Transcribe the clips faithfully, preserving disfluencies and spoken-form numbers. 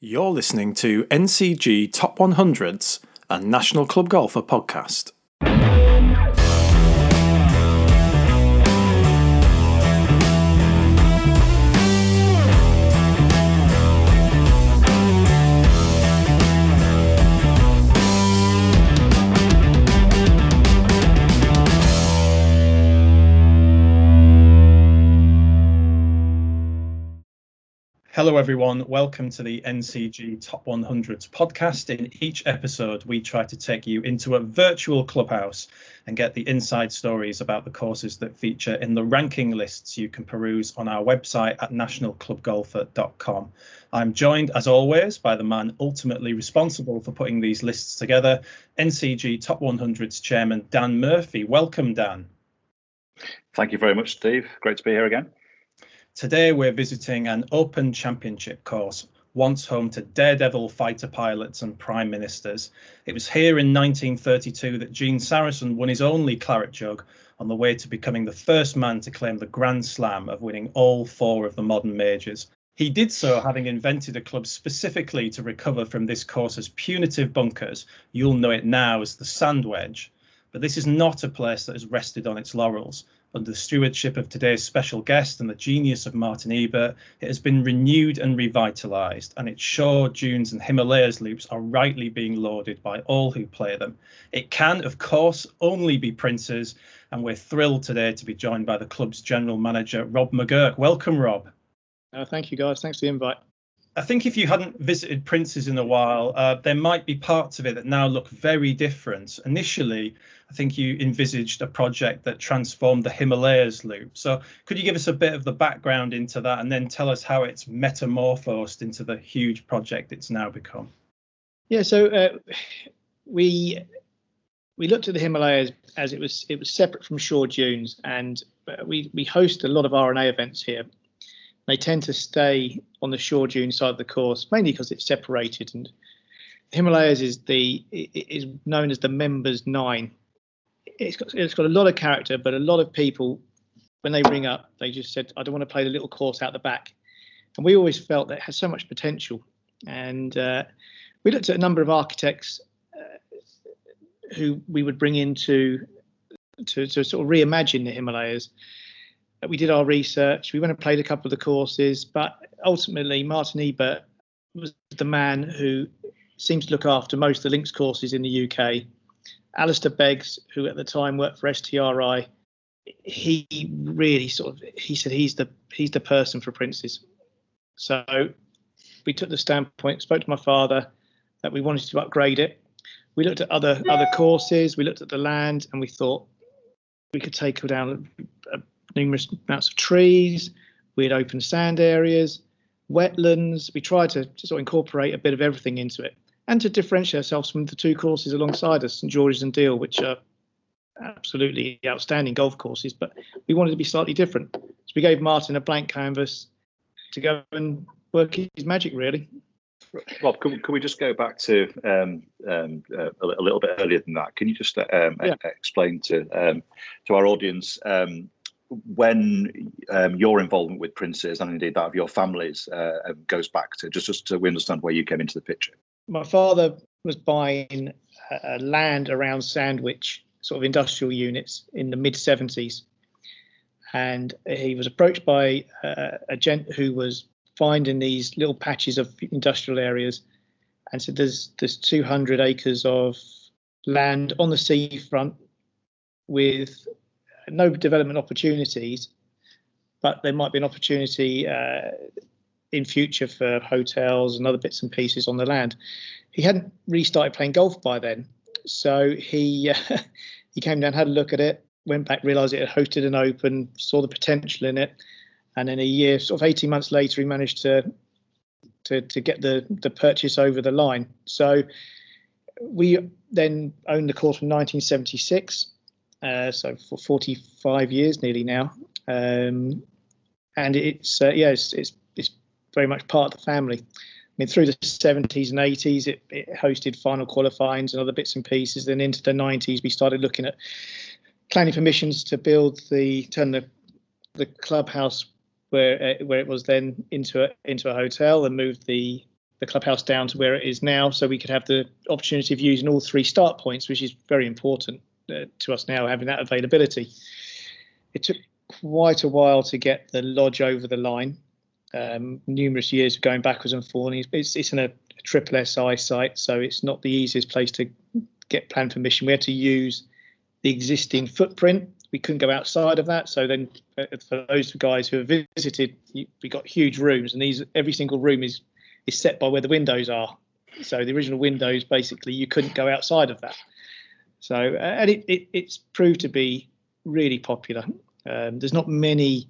You're listening to N C G Top one hundreds and National Club Golfer podcast. Hello everyone, welcome to the N C G Top one hundreds podcast. In each episode we try to take you into a virtual clubhouse and get the inside stories about the courses that feature in the ranking lists you can peruse on our website at national club golfer dot com. I'm joined as always by the man ultimately responsible for putting these lists together, N C G Top one hundreds chairman Dan Murphy. Welcome Dan. Thank you very much Steve, great to be here again. Today we're visiting an Open Championship course, once home to daredevil fighter pilots and prime ministers. It was here in nineteen thirty-two that Gene Sarazen won his only claret jug, on the way to becoming the first man to claim the Grand Slam of winning all four of the modern majors. He did so having invented a club specifically to recover from this course's punitive bunkers. You'll know it now as the sand wedge. But this is not a place that has rested on its laurels. Under the stewardship of today's special guest and the genius of Martin Ebert, it has been renewed and revitalised, and its Shore, Dunes and Himalayas loops are rightly being lauded by all who play them. It can, of course, only be Prince's, and we're thrilled today to be joined by the club's general manager, Rob McGuirk. Welcome, Rob. Uh, thank you, guys. Thanks for the invite. I think if you hadn't visited Prince's in a while, uh, there might be parts of it that now look very different. Initially, I think you envisaged a project that transformed the Himalayas loop. So could you give us a bit of the background into that and then tell us how it's metamorphosed into the huge project it's now become? Yeah, so uh, we we looked at the Himalayas as it was it was separate from Shore Dunes, and we, we host a lot of R and A events here. They tend to stay on the Shore Dune side of the course, mainly because it's separated. And Himalayas is the is known as the members nine. It's got it's got a lot of character, but a lot of people, when they ring up, they just said, "I don't want to play the little course out the back." And we always felt that it has so much potential. And uh, we looked at a number of architects uh, who we would bring in to, to to sort of reimagine the Himalayas. We did our research, we went and played a couple of the courses, but ultimately Martin Ebert was the man who seems to look after most of the links courses in the U K. Alistair Beggs, who at the time worked for S T R I, he really sort of, he said he's the he's the person for Prince's. So we took the standpoint, spoke to my father that we wanted to upgrade it. We looked at other, other courses, we looked at the land, and we thought we could take her down a, numerous amounts of trees, we had open sand areas, wetlands. We tried to, to sort of incorporate a bit of everything into it and to differentiate ourselves from the two courses alongside us, Saint George's and Deal, which are absolutely outstanding golf courses, but we wanted to be slightly different. So we gave Martin a blank canvas to go and work his magic, really. Rob, can, can we just go back to um, um, uh, a, a little bit earlier than that? Can you just um, yeah. e- explain to um, to our audience um, when um, your involvement with Prince's and indeed that of your family's uh, goes back to, just, just so we understand where you came into the picture? My father was buying uh, land around Sandwich, sort of industrial units in the mid seventies. And he was approached by uh, a gent who was finding these little patches of industrial areas and said, there's, there's two hundred acres of land on the seafront with no development opportunities, but there might be an opportunity uh, in future for hotels and other bits and pieces on the land. He hadn't really started playing golf by then, so he uh, he came down, had a look at it, went back, realised it had hosted an Open, saw the potential in it, and in a year, sort of eighteen months later, he managed to to, to get the the purchase over the line. So we then owned the course from nineteen seventy-six. Uh, so for forty-five years nearly now, um, and it's uh, yeah, it's, it's it's very much part of the family. I mean, through the seventies and eighties, it, it hosted final qualifyings and other bits and pieces. Then into the nineties, we started looking at planning permissions to build the turn the the clubhouse where uh, where it was then into a into a hotel and moved the the clubhouse down to where it is now, so we could have the opportunity of using all three start points, which is very important uh, to us now, having that availability. It took quite a while to get the lodge over the line, um, numerous years of going backwards and forwards. It's, it's in a, a triple S I site, so it's not the easiest place to get plan permission. We had to use the existing footprint. We couldn't go outside of that. So then uh, for those guys who have visited, we got huge rooms, and these every single room is is set by where the windows are. So the original windows, basically, you couldn't go outside of that. So uh, and it, it, it's proved to be really popular. Um, there's not many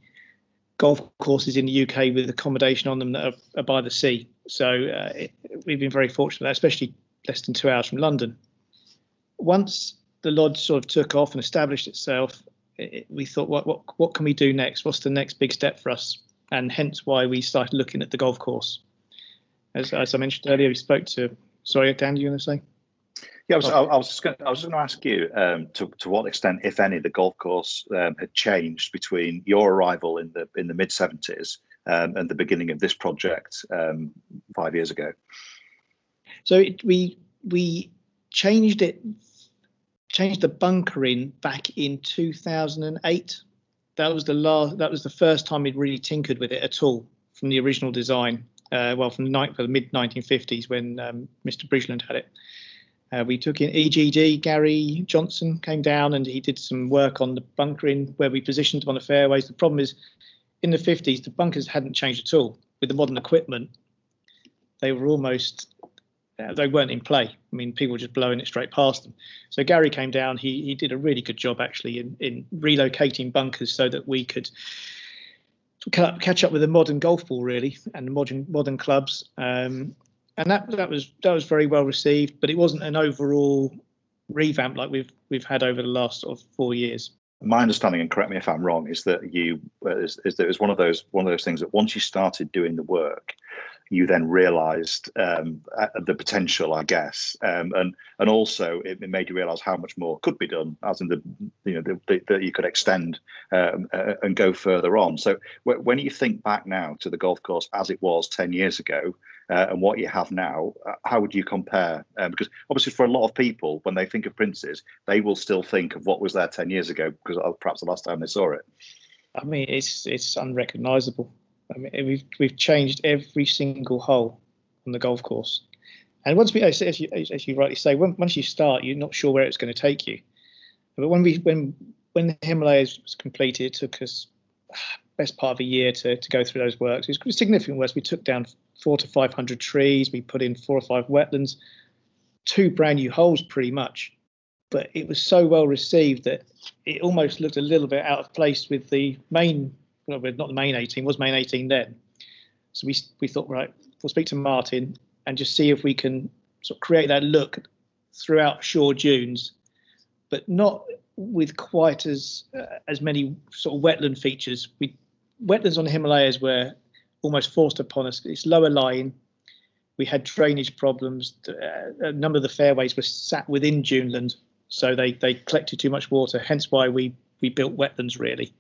golf courses in the U K with accommodation on them that are, are by the sea. So uh, it, we've been very fortunate, especially less than two hours from London. Once the lodge sort of took off and established itself, it, we thought, what, what, what can we do next? What's the next big step for us? And hence why we started looking at the golf course. As, as I mentioned earlier, we spoke to, sorry, Dan, do you want to say? Yeah, I was, I, I was just going to ask you um, to, to what extent, if any, the golf course um, had changed between your arrival in the in the mid seventies um, and the beginning of this project um, five years ago. So it, we we changed it, changed the bunkering back in two thousand eight. That was the last. That was the first time we'd really tinkered with it at all from the original design. Uh, well, from the, the mid nineteen fifties when um, Mister Bridgeland had it. Uh, we took in E G D, Gary Johnson came down and he did some work on the bunkering where we positioned them on the fairways. The problem is in the fifties, the bunkers hadn't changed at all. With the modern equipment, they were almost, uh, they weren't in play. I mean, people were just blowing it straight past them. So Gary came down, he, he did a really good job actually in, in relocating bunkers so that we could catch up with the modern golf ball really and the modern modern clubs, um and that that was that was very well received, but it wasn't an overall revamp like we've we've had over the last sort of four years. My understanding, and correct me if I'm wrong, is that you uh, is, is that it was one of those one of those things that once you started doing the work, you then realized um the potential, I guess, um and and also it, it made you realize how much more could be done, as in the you know the, the, that you could extend um, uh, and go further on. So w when you think back now to the golf course as it was ten years ago uh, and what you have now, uh, how would you compare, um, because obviously for a lot of people when they think of Prince's, they will still think of what was there ten years ago because perhaps the last time they saw it. I mean, it's it's unrecognizable. I mean, we've we've changed every single hole on the golf course, and once we, as you, as you rightly say, when, once you start, you're not sure where it's going to take you. But when we when when the Himalayas was completed, it took us best part of a year to to go through those works. It was significant works. We took down four to five hundred trees. We put in four or five wetlands, two brand new holes, pretty much. But it was so well received that it almost looked a little bit out of place with the main. Well, not the main eighteen, was main eighteen then. So we we thought, right, we'll speak to Martin and just see if we can sort of create that look throughout Shore Dunes, but not with quite as uh, as many sort of wetland features. We wetlands on the Himalayas were almost forced upon us. It's lower lying. We had drainage problems. Uh, a number of the fairways were sat within duneland, so they they collected too much water. Hence why we we built wetlands really.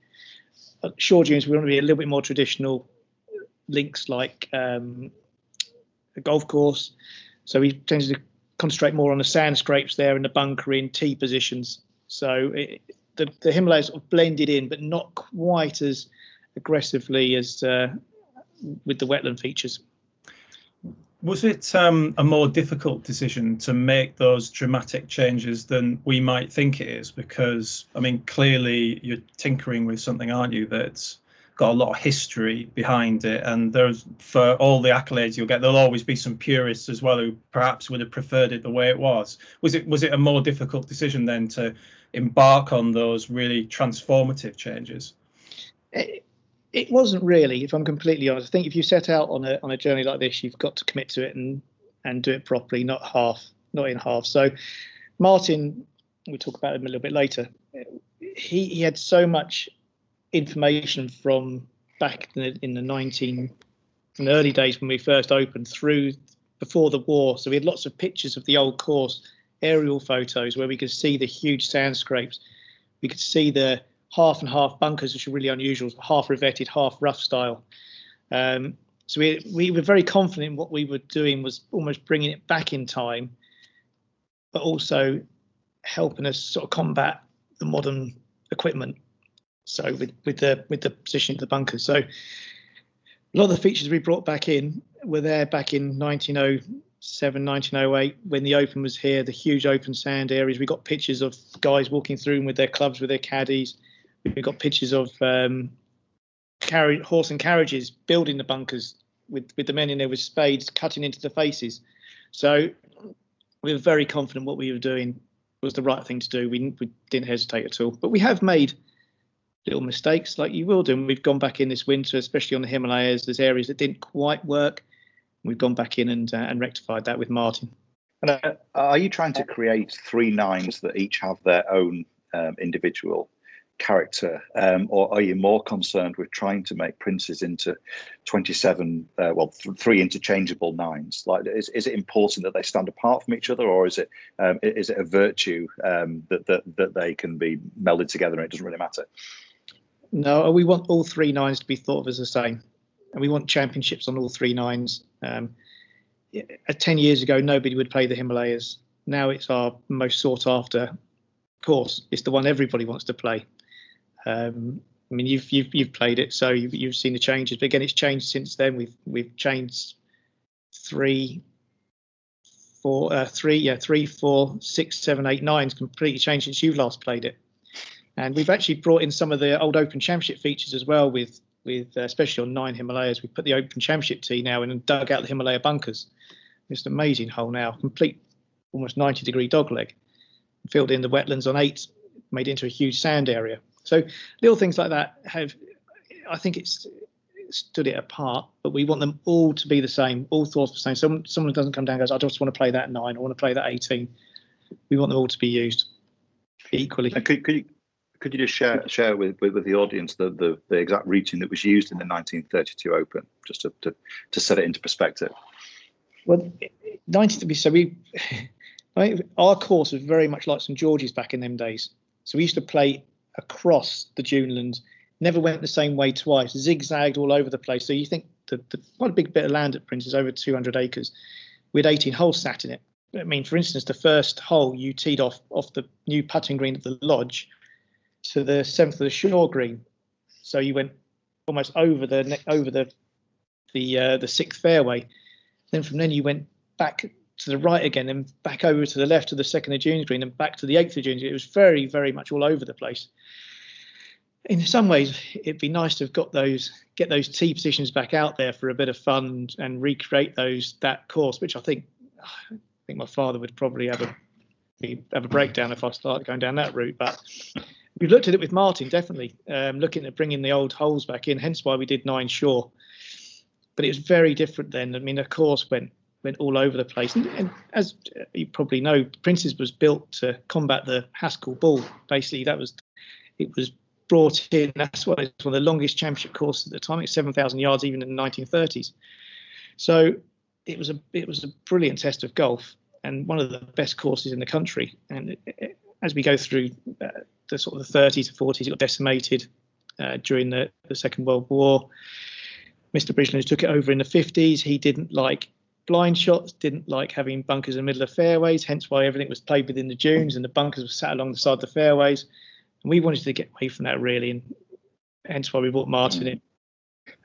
At Shore Dunes, we want to be a little bit more traditional links like um, a golf course. So we tend to concentrate more on the sand scrapes there and the bunkering, tee positions. So it, the, the Himalayas sort of blended in, but not quite as aggressively as uh, with the wetland features. Was it um, a more difficult decision to make those dramatic changes than we might think it is? Because, I mean, clearly you're tinkering with something, aren't you, that's got a lot of history behind it. And there's, for all the accolades you'll get, there'll always be some purists as well who perhaps would have preferred it the way it was. Was it, was it a more difficult decision then to embark on those really transformative changes? It It wasn't really, if I'm completely honest. I think if you set out on a on a journey like this, you've got to commit to it and and do it properly, not half, not in half. So Martin, we'll talk about him a little bit later. He he had so much information from back in the, in the nineteen in the early days when we first opened through before the war. So we had lots of pictures of the old course, aerial photos where we could see the huge sand scrapes. We could see the half and half bunkers, which are really unusual, half revetted, half rough style. Um, So we we were very confident what we were doing was almost bringing it back in time, but also helping us sort of combat the modern equipment. So with with the with the position of the bunker. So a lot of the features we brought back in were there back in nineteen oh seven, nineteen oh eight, when the Open was here, the huge open sand areas. We got pictures of guys walking through with their clubs, with their caddies. We got pictures of um, carriage, horse and carriages building the bunkers with, with the men in there with spades cutting into the faces. So we were very confident what we were doing was the right thing to do. We, we didn't hesitate at all. But we have made little mistakes like you will do. And we've gone back in this winter, especially on the Himalayas. There's areas that didn't quite work. We've gone back in and uh, and rectified that with Martin. And uh, are you trying to create three nines that each have their own um, individual character, um, or are you more concerned with trying to make Prince's into twenty-seven, uh, well, th three interchangeable nines? Like, is is it important that they stand apart from each other, or is it um, is it a virtue um, that that that they can be melded together and it doesn't really matter? No, we want all three nines to be thought of as the same, and we want championships on all three nines. Um, ten years ago, nobody would play the Himalayas. Now it's our most sought-after course. It's the one everybody wants to play. Um, I mean, you've you've you've played it, so you've you've seen the changes. But again, it's changed since then. We've we've changed three, four, uh, three, yeah, three, four, six, seven, eight, nine's completely changed since you last played it. And we've actually brought in some of the old Open Championship features as well, with with uh, especially on nine Himalayas. We put the Open Championship tee now in and dug out the Himalaya bunkers. It's an amazing hole now, complete, almost ninety degree dogleg. Filled in the wetlands on eight, made it into a huge sand area. So little things like that have, I think it's stood it apart, but we want them all to be the same, all thoughts the same. Someone, someone doesn't come down and goes, I just want to play that nine, I want to play that eighteen. We want them all to be used equally. Could, could you Could you just share share with, with, with the audience the, the, the exact routing that was used in the nineteen thirty-two Open, just to, to, to set it into perspective? Well, nineteen thirty-two, so we, our course was very much like Saint George's back in them days. So we used to play across the duneland, never went the same way twice, zigzagged all over the place. So you think the, the quite a big bit of land at Prince's, over two hundred acres. We had eighteen holes sat in it. I mean, for instance, the first hole you teed off off the new putting green at the lodge, to the seventh of the Shore green, so you went almost over the over the the uh, the sixth fairway. Then from then you went back to the right again, and back over to the left to the second of June green, and back to the eighth of June. It was very very much all over the place. In some ways, it'd be nice to have got those get those tee positions back out there for a bit of fun and, and recreate those that course, which I think I think my father would probably have a have a breakdown if I start going down that route, but. We've looked at it with Martin, definitely, um, looking at bringing the old holes back in, hence why we did nine Shore. But it was very different then. I mean, the course went went all over the place. And, and as you probably know, Prince's was built to combat the Haskell ball. Basically, that was it was brought in. That's why it's one of the longest championship courses at the time. It's seven thousand yards, even in the nineteen thirties. So it was a it was a brilliant test of golf and one of the best courses in the country. And it, it, as we go through uh, the sort of the thirties and forties, it got decimated uh, during the, the Second World War. Mister Bridgeland took it over in the fifties. He didn't like blind shots, didn't like having bunkers in the middle of fairways, hence why everything was played within the dunes and the bunkers were sat along the side of the fairways. And we wanted to get away from that, really, and hence why we brought Martin in.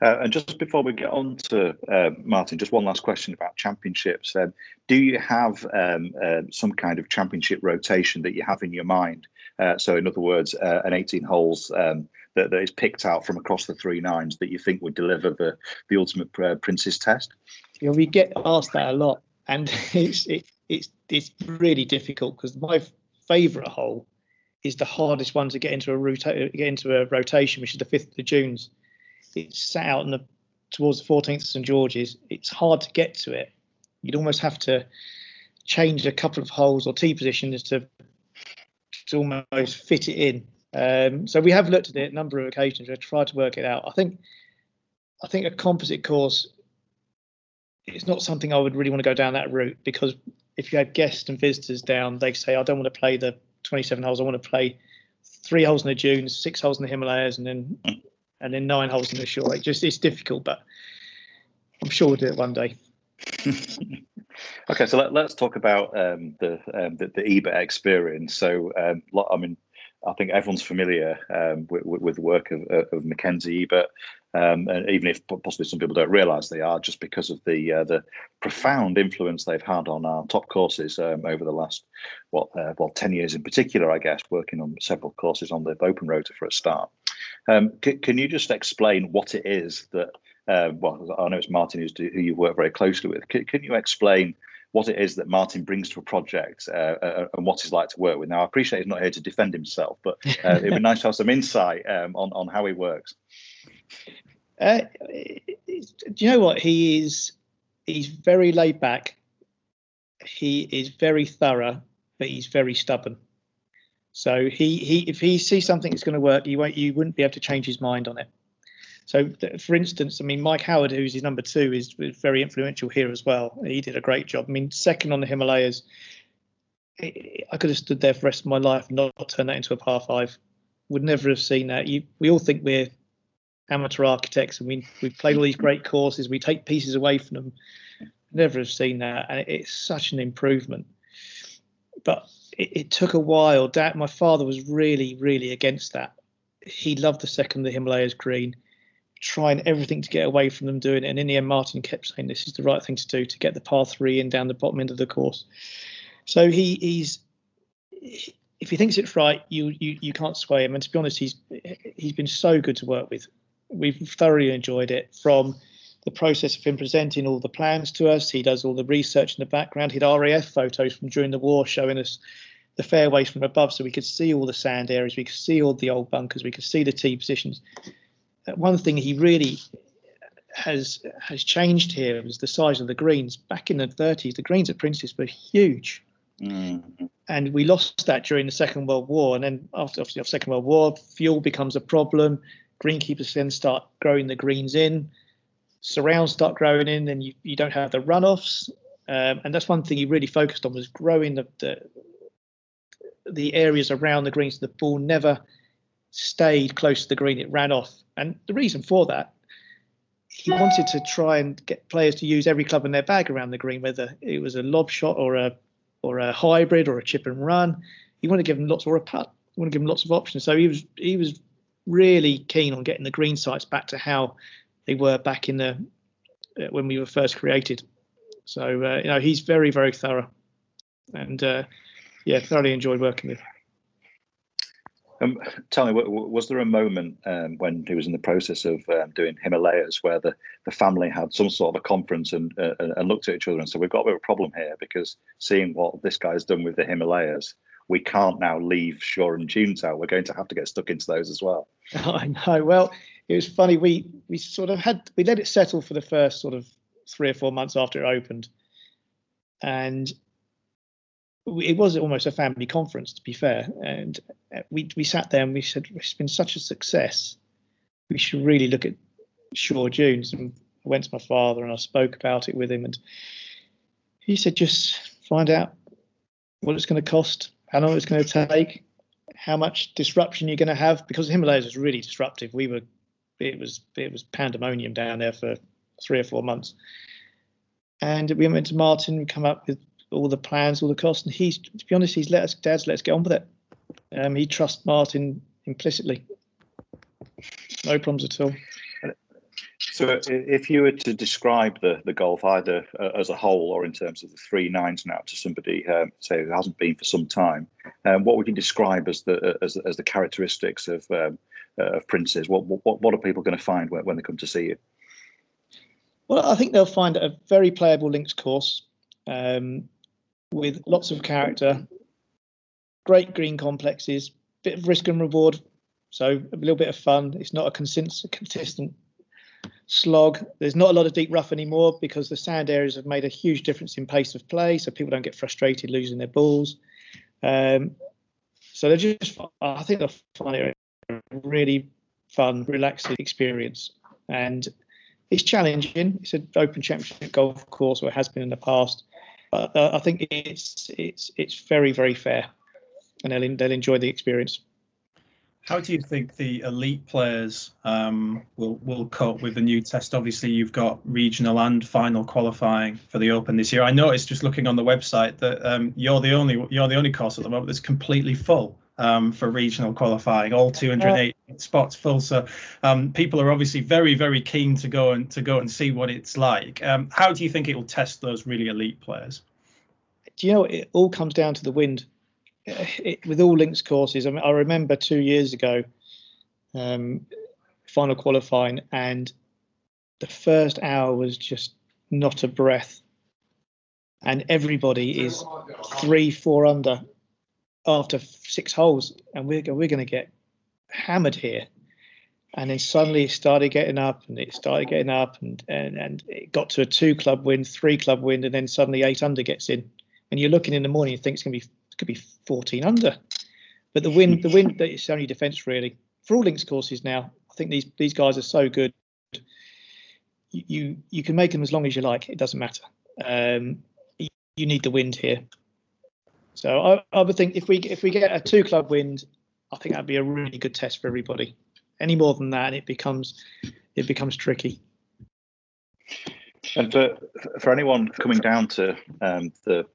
Uh, and just before we get on to uh, Martin, just one last question about championships. Um, do you have um, uh, some kind of championship rotation that you have in your mind? Uh, so, in other words, uh, an eighteen holes um, that, that is picked out from across the three nines that you think would deliver the, the ultimate uh, Prince's test? Yeah, we get asked that a lot, and it's it, it's it's really difficult because my favourite hole is the hardest one to get into a rota get into a rotation, which is the fifth of the Dunes. It's sat out in the, towards the fourteenth of Saint George's. It's hard to get to it. You'd almost have to change a couple of holes or tee positions to, to almost fit it in. Um, so we have looked at it a number of occasions. We've tried to work it out. I think I think a composite course is not something I would really want to go down that route, because if you had guests and visitors down, they say, I don't want to play the twenty-seven holes. I want to play three holes in the dunes, six holes in the Himalayas, and then... and then nine holes in the Shore. It just it's difficult, but I'm sure we'll do it one day. Okay, so let, let's talk about um, the, um, the the Ebert experience. So, um, I mean, I think everyone's familiar um, with, with the work of, of Mackenzie Ebert, um, and even if possibly some people don't realise they are, just because of the uh, the profound influence they've had on our top courses um, over the last what uh, well ten years in particular, I guess, working on several courses on the open rotor for a start. Um, c- can you just explain what it is that? Uh, well, I know it's Martin who's, who you've worked very closely with. C- can you explain what it is that Martin brings to a project uh, uh, and what it's like to work with? Now, I appreciate he's not here to defend himself, but uh, it'd be nice to have some insight um, on, on how he works. Uh, do you know what? He is, he's very laid back. He is very thorough, but he's very stubborn. So he, he if he sees something that's going to work, you won't, you wouldn't be able to change his mind on it. So, for instance, I mean, Mike Howard, who's his number two, is very influential here as well. He did a great job. I mean, second on the Himalayas, I could have stood there for the rest of my life and not turned that into a par five. Would never have seen that. You, we all think we're amateur architects and we, we've played all these great courses. We take pieces away from them. Never have seen that. And it, it's such an improvement. But it, it took a while. Dad, my father was really, really against that. He loved the second of the Himalayas green, trying everything to get away from them doing it, and in the end Martin kept saying this is the right thing to do to get the par three in down the bottom end of the course. So he he's if he thinks it's right, you you you can't sway him. And to be honest, he's he's been so good to work with. We've thoroughly enjoyed it, from the process of him presenting all the plans to us. He does all the research in the background. He had R A F photos from during the war showing us the fairways from above, so we could see all the sand areas, we could see all the old bunkers, we could see the tee positions. One thing he really has has changed here was the size of the greens. Back in the thirties, the greens at Prince's were huge. Mm. And we lost that during the Second World War. And then after, obviously, after Second World War, fuel becomes a problem. Greenkeepers then start growing the greens in. Surrounds start growing in, and you, you don't have the runoffs. Um, and that's one thing he really focused on, was growing the, the, the areas around the greens. The ball never stayed close to the green, it ran off. And the reason for that, he wanted to try and get players to use every club in their bag around the green, whether it was a lob shot or a or a hybrid or a chip and run. He wanted to give them lots, or a putt. He wanted to give them lots of options. So he was he was really keen on getting the green sites back to how they were back in the uh, when we were first created. So uh, you know, he's very very thorough, and uh, yeah, thoroughly enjoyed working with him. Um, tell me, was there a moment um, when he was in the process of um, doing Himalayas where the, the family had some sort of a conference and, uh, and looked at each other and said, we've got a bit of a problem here, because seeing what this guy's done with the Himalayas, we can't now leave Shore and Dunes out. We're going to have to get stuck into those as well. I know. Well, it was funny. We we sort of had, we let it settle for the first sort of three or four months after it opened. And it was almost a family conference, to be fair, and we we sat there and we said, it's been such a success, we should really look at Shore Dunes. And I went to my father and I spoke about it with him, and he said, just find out what it's going to cost, how long it's going to take, how much disruption you're going to have, because the Himalayas was really disruptive. We were, it was it was pandemonium down there for three or four months, and we went to Martin and come up with all the plans, all the costs, and he's, to be honest, he's let us, Dad's let us get on with it. Um, he trusts Martin implicitly. No problems at all. So if you were to describe the, the golf either uh, as a whole or in terms of the three nines now to somebody, um, say, who hasn't been for some time, um, what would you describe as the as, as the characteristics of um, uh, of Prince's? What, what, what are people going to find when, when they come to see you? Well, I think they'll find a very playable links course, um, with lots of character, great green complexes, bit of risk and reward, so a little bit of fun. It's not a consistent slog. There's not a lot of deep rough anymore because the sand areas have made a huge difference in pace of play, so people don't get frustrated losing their balls. Um, so they're just, I think they'll find it a really fun, relaxing experience. And it's challenging. It's an open championship golf course, or it has been in the past. Uh, I think it's it's it's very very fair, and they'll, they'll enjoy the experience. How do you think the elite players um, will will cope with the new test? Obviously, you've got regional and final qualifying for the Open this year. I noticed just looking on the website that um, you're the only you're the only course at the moment that's completely full um, for regional qualifying. All two hundred eight yeah. spots full. So um, people are obviously very very keen to go and to go and see what it's like. Um, how do you think it will test those really elite players? Do you know, it all comes down to the wind. It, with all links courses, I mean, I remember two years ago, um, final qualifying, and the first hour was just not a breath, and everybody is three, four under after six holes, and we're we're going to get hammered here. And then suddenly it started getting up, and it started getting up, and and and it got to a two club wind, three club wind, and then suddenly eight under gets in, and you're looking in the morning, you think it's going to be. Could be fourteen under, but the wind, the wind, it's only defence really. For all links courses now, I think these these guys are so good. You you, you can make them as long as you like. It doesn't matter. Um, you, you need the wind here. So I, I would think if we if we get a two club wind, I think that'd be a really good test for everybody. Any more than that, it becomes it becomes tricky. And for for anyone coming down to um, the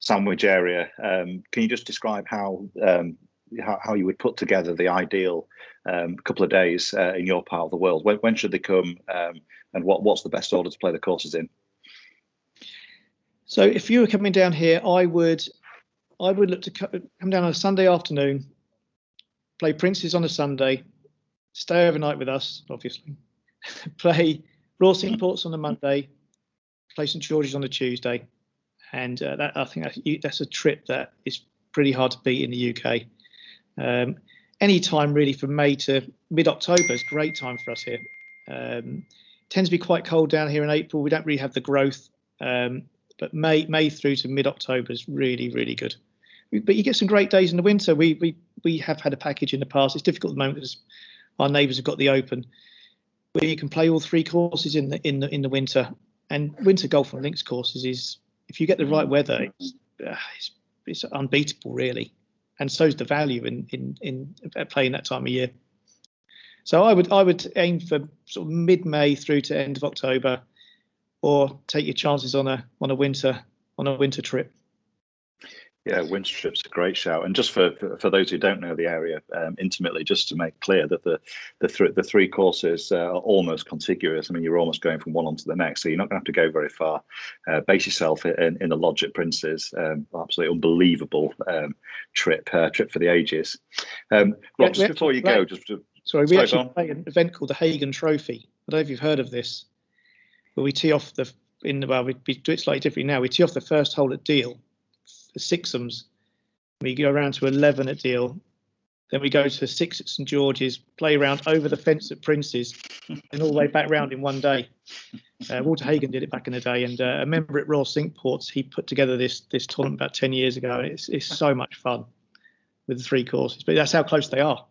Sandwich area, um, can you just describe how, um, how how you would put together the ideal um, couple of days uh, in your part of the world? When, when should they come, um, and what, what's the best order to play the courses in? So if you were coming down here, I would I would look to come down on a Sunday afternoon, play Prince's on a Sunday, stay overnight with us, obviously, play Royal St George's on a Monday, play Saint George's on a Tuesday. And uh, that, I think that's, that's a trip that is pretty hard to beat in the U K. Um, any time really from May to mid-October is great time for us here. Um, tends to be quite cold down here in April. We don't really have the growth, um, but May May through to mid-October is really, really good. But you get some great days in the winter. We we we have had a package in the past. It's difficult at the moment because our neighbours have got the Open, where you can play all three courses in the in the in the winter. And winter golf and links courses is, if you get the right weather, it's, uh, it's, it's unbeatable, really. And so's the value in, in, in playing that time of year. So I would I would aim for sort of mid-May through to end of October, or take your chances on a on a winter on a winter trip. Yeah, winter trip's a great shout. And just for, for, for those who don't know the area um, intimately, just to make clear that the the, th the three courses uh, are almost contiguous. I mean, you're almost going from one onto the next, so you're not going to have to go very far. Uh, base yourself in, in a lodge at Prince's. Um, absolutely unbelievable um, trip, uh, trip for the ages. Um, Rob, yeah, just before you play, go, just to, sorry, we actually on. play an event called the Hagen Trophy. I don't know if you've heard of this, but we tee off the in the well, we do it slightly differently now. We tee off the first hole at Deal. The sixums, we go around to eleven at Deal, then we go to six at Saint George's, play around over the fence at Prince's, and all the way back round in one day. Uh, Walter Hagen did it back in the day, and uh, a member at Royal St George's, he put together this this tournament about ten years ago, and it's it's so much fun with the three courses. But that's how close they are.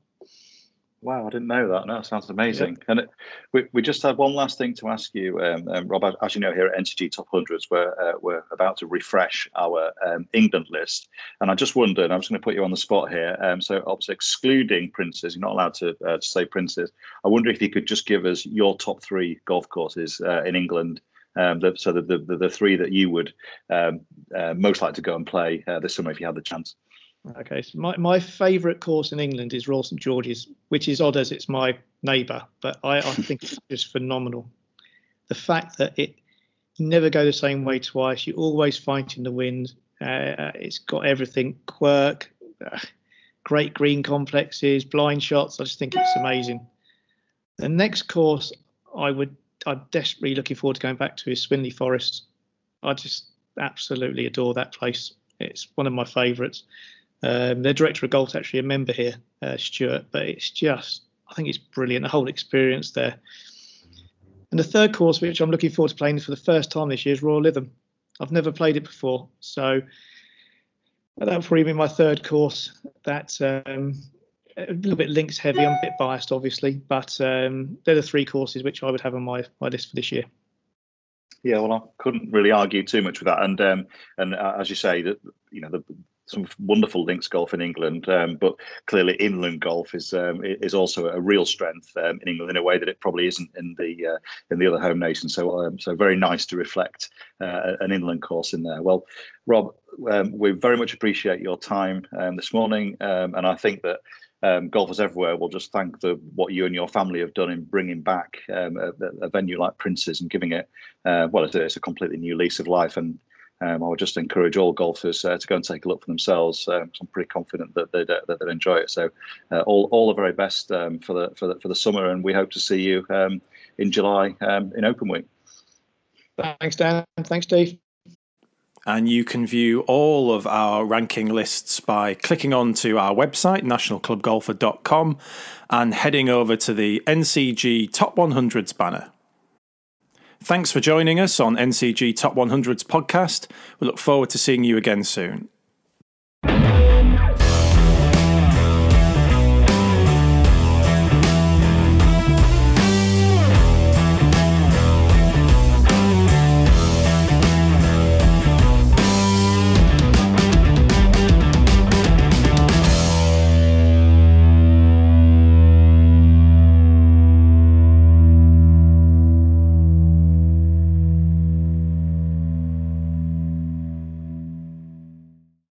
Wow, I didn't know that. No, that sounds amazing. Yeah. And it, we we just had one last thing to ask you, um, um, Rob. As you know, here at N C G Top Hundreds, we're uh, we're about to refresh our um, England list, and I just wondered. I'm just going to put you on the spot here. Um, so, obviously, excluding Prince's, you're not allowed to, uh, to say Prince's. I wonder if you could just give us your top three golf courses uh, in England. Um, the, so the, the the three that you would um, uh, most like to go and play uh, this summer if you had the chance. Okay, so my, my favourite course in England is Royal St George's, which is odd as it's my neighbour, but I, I think it's just phenomenal. The fact that it you never go the same way twice, you always fight in the wind, uh, it's got everything, quirk, uh, great green complexes, blind shots, I just think it's amazing. The next course I would, I'm desperately looking forward to going back to is Swinley Forest. I just absolutely adore that place, it's one of my favourites. Um, their director of golf actually a member here, uh, Stuart, but it's just, I think it's brilliant, the whole experience there. And the third course, which I'm looking forward to playing for the first time this year, is Royal Lytham. I've never played it before, so that will probably be my third course. That's um, a little bit links heavy, I'm a bit biased obviously, but um, they're the three courses which I would have on my, my list for this year. Yeah, well, I couldn't really argue too much with that, and um, and uh, as you say, that you know the some wonderful links golf in England, um, but clearly inland golf is um, is also a real strength um, in England in a way that it probably isn't in the uh, in the other home nation. So um, so very nice to reflect uh, an inland course in there. Well, Rob, um, we very much appreciate your time um, this morning, um, and I think that. Um, golfers everywhere will just thank the what you and your family have done in bringing back um, a, a venue like Prince's and giving it, uh, well, it's, it's a completely new lease of life. And um, I would just encourage all golfers uh, to go and take a look for themselves. Um, so I'm pretty confident that they'd, that they'd enjoy it. So uh, all all the very best um, for the for the for the summer, and we hope to see you um, in July um, in Open Week. Thanks, Dan. Thanks, Dave. And you can view all of our ranking lists by clicking onto our website, national club golfer dot com, and heading over to the N C G Top one hundreds banner. Thanks for joining us on N C G Top one hundreds podcast. We look forward to seeing you again soon.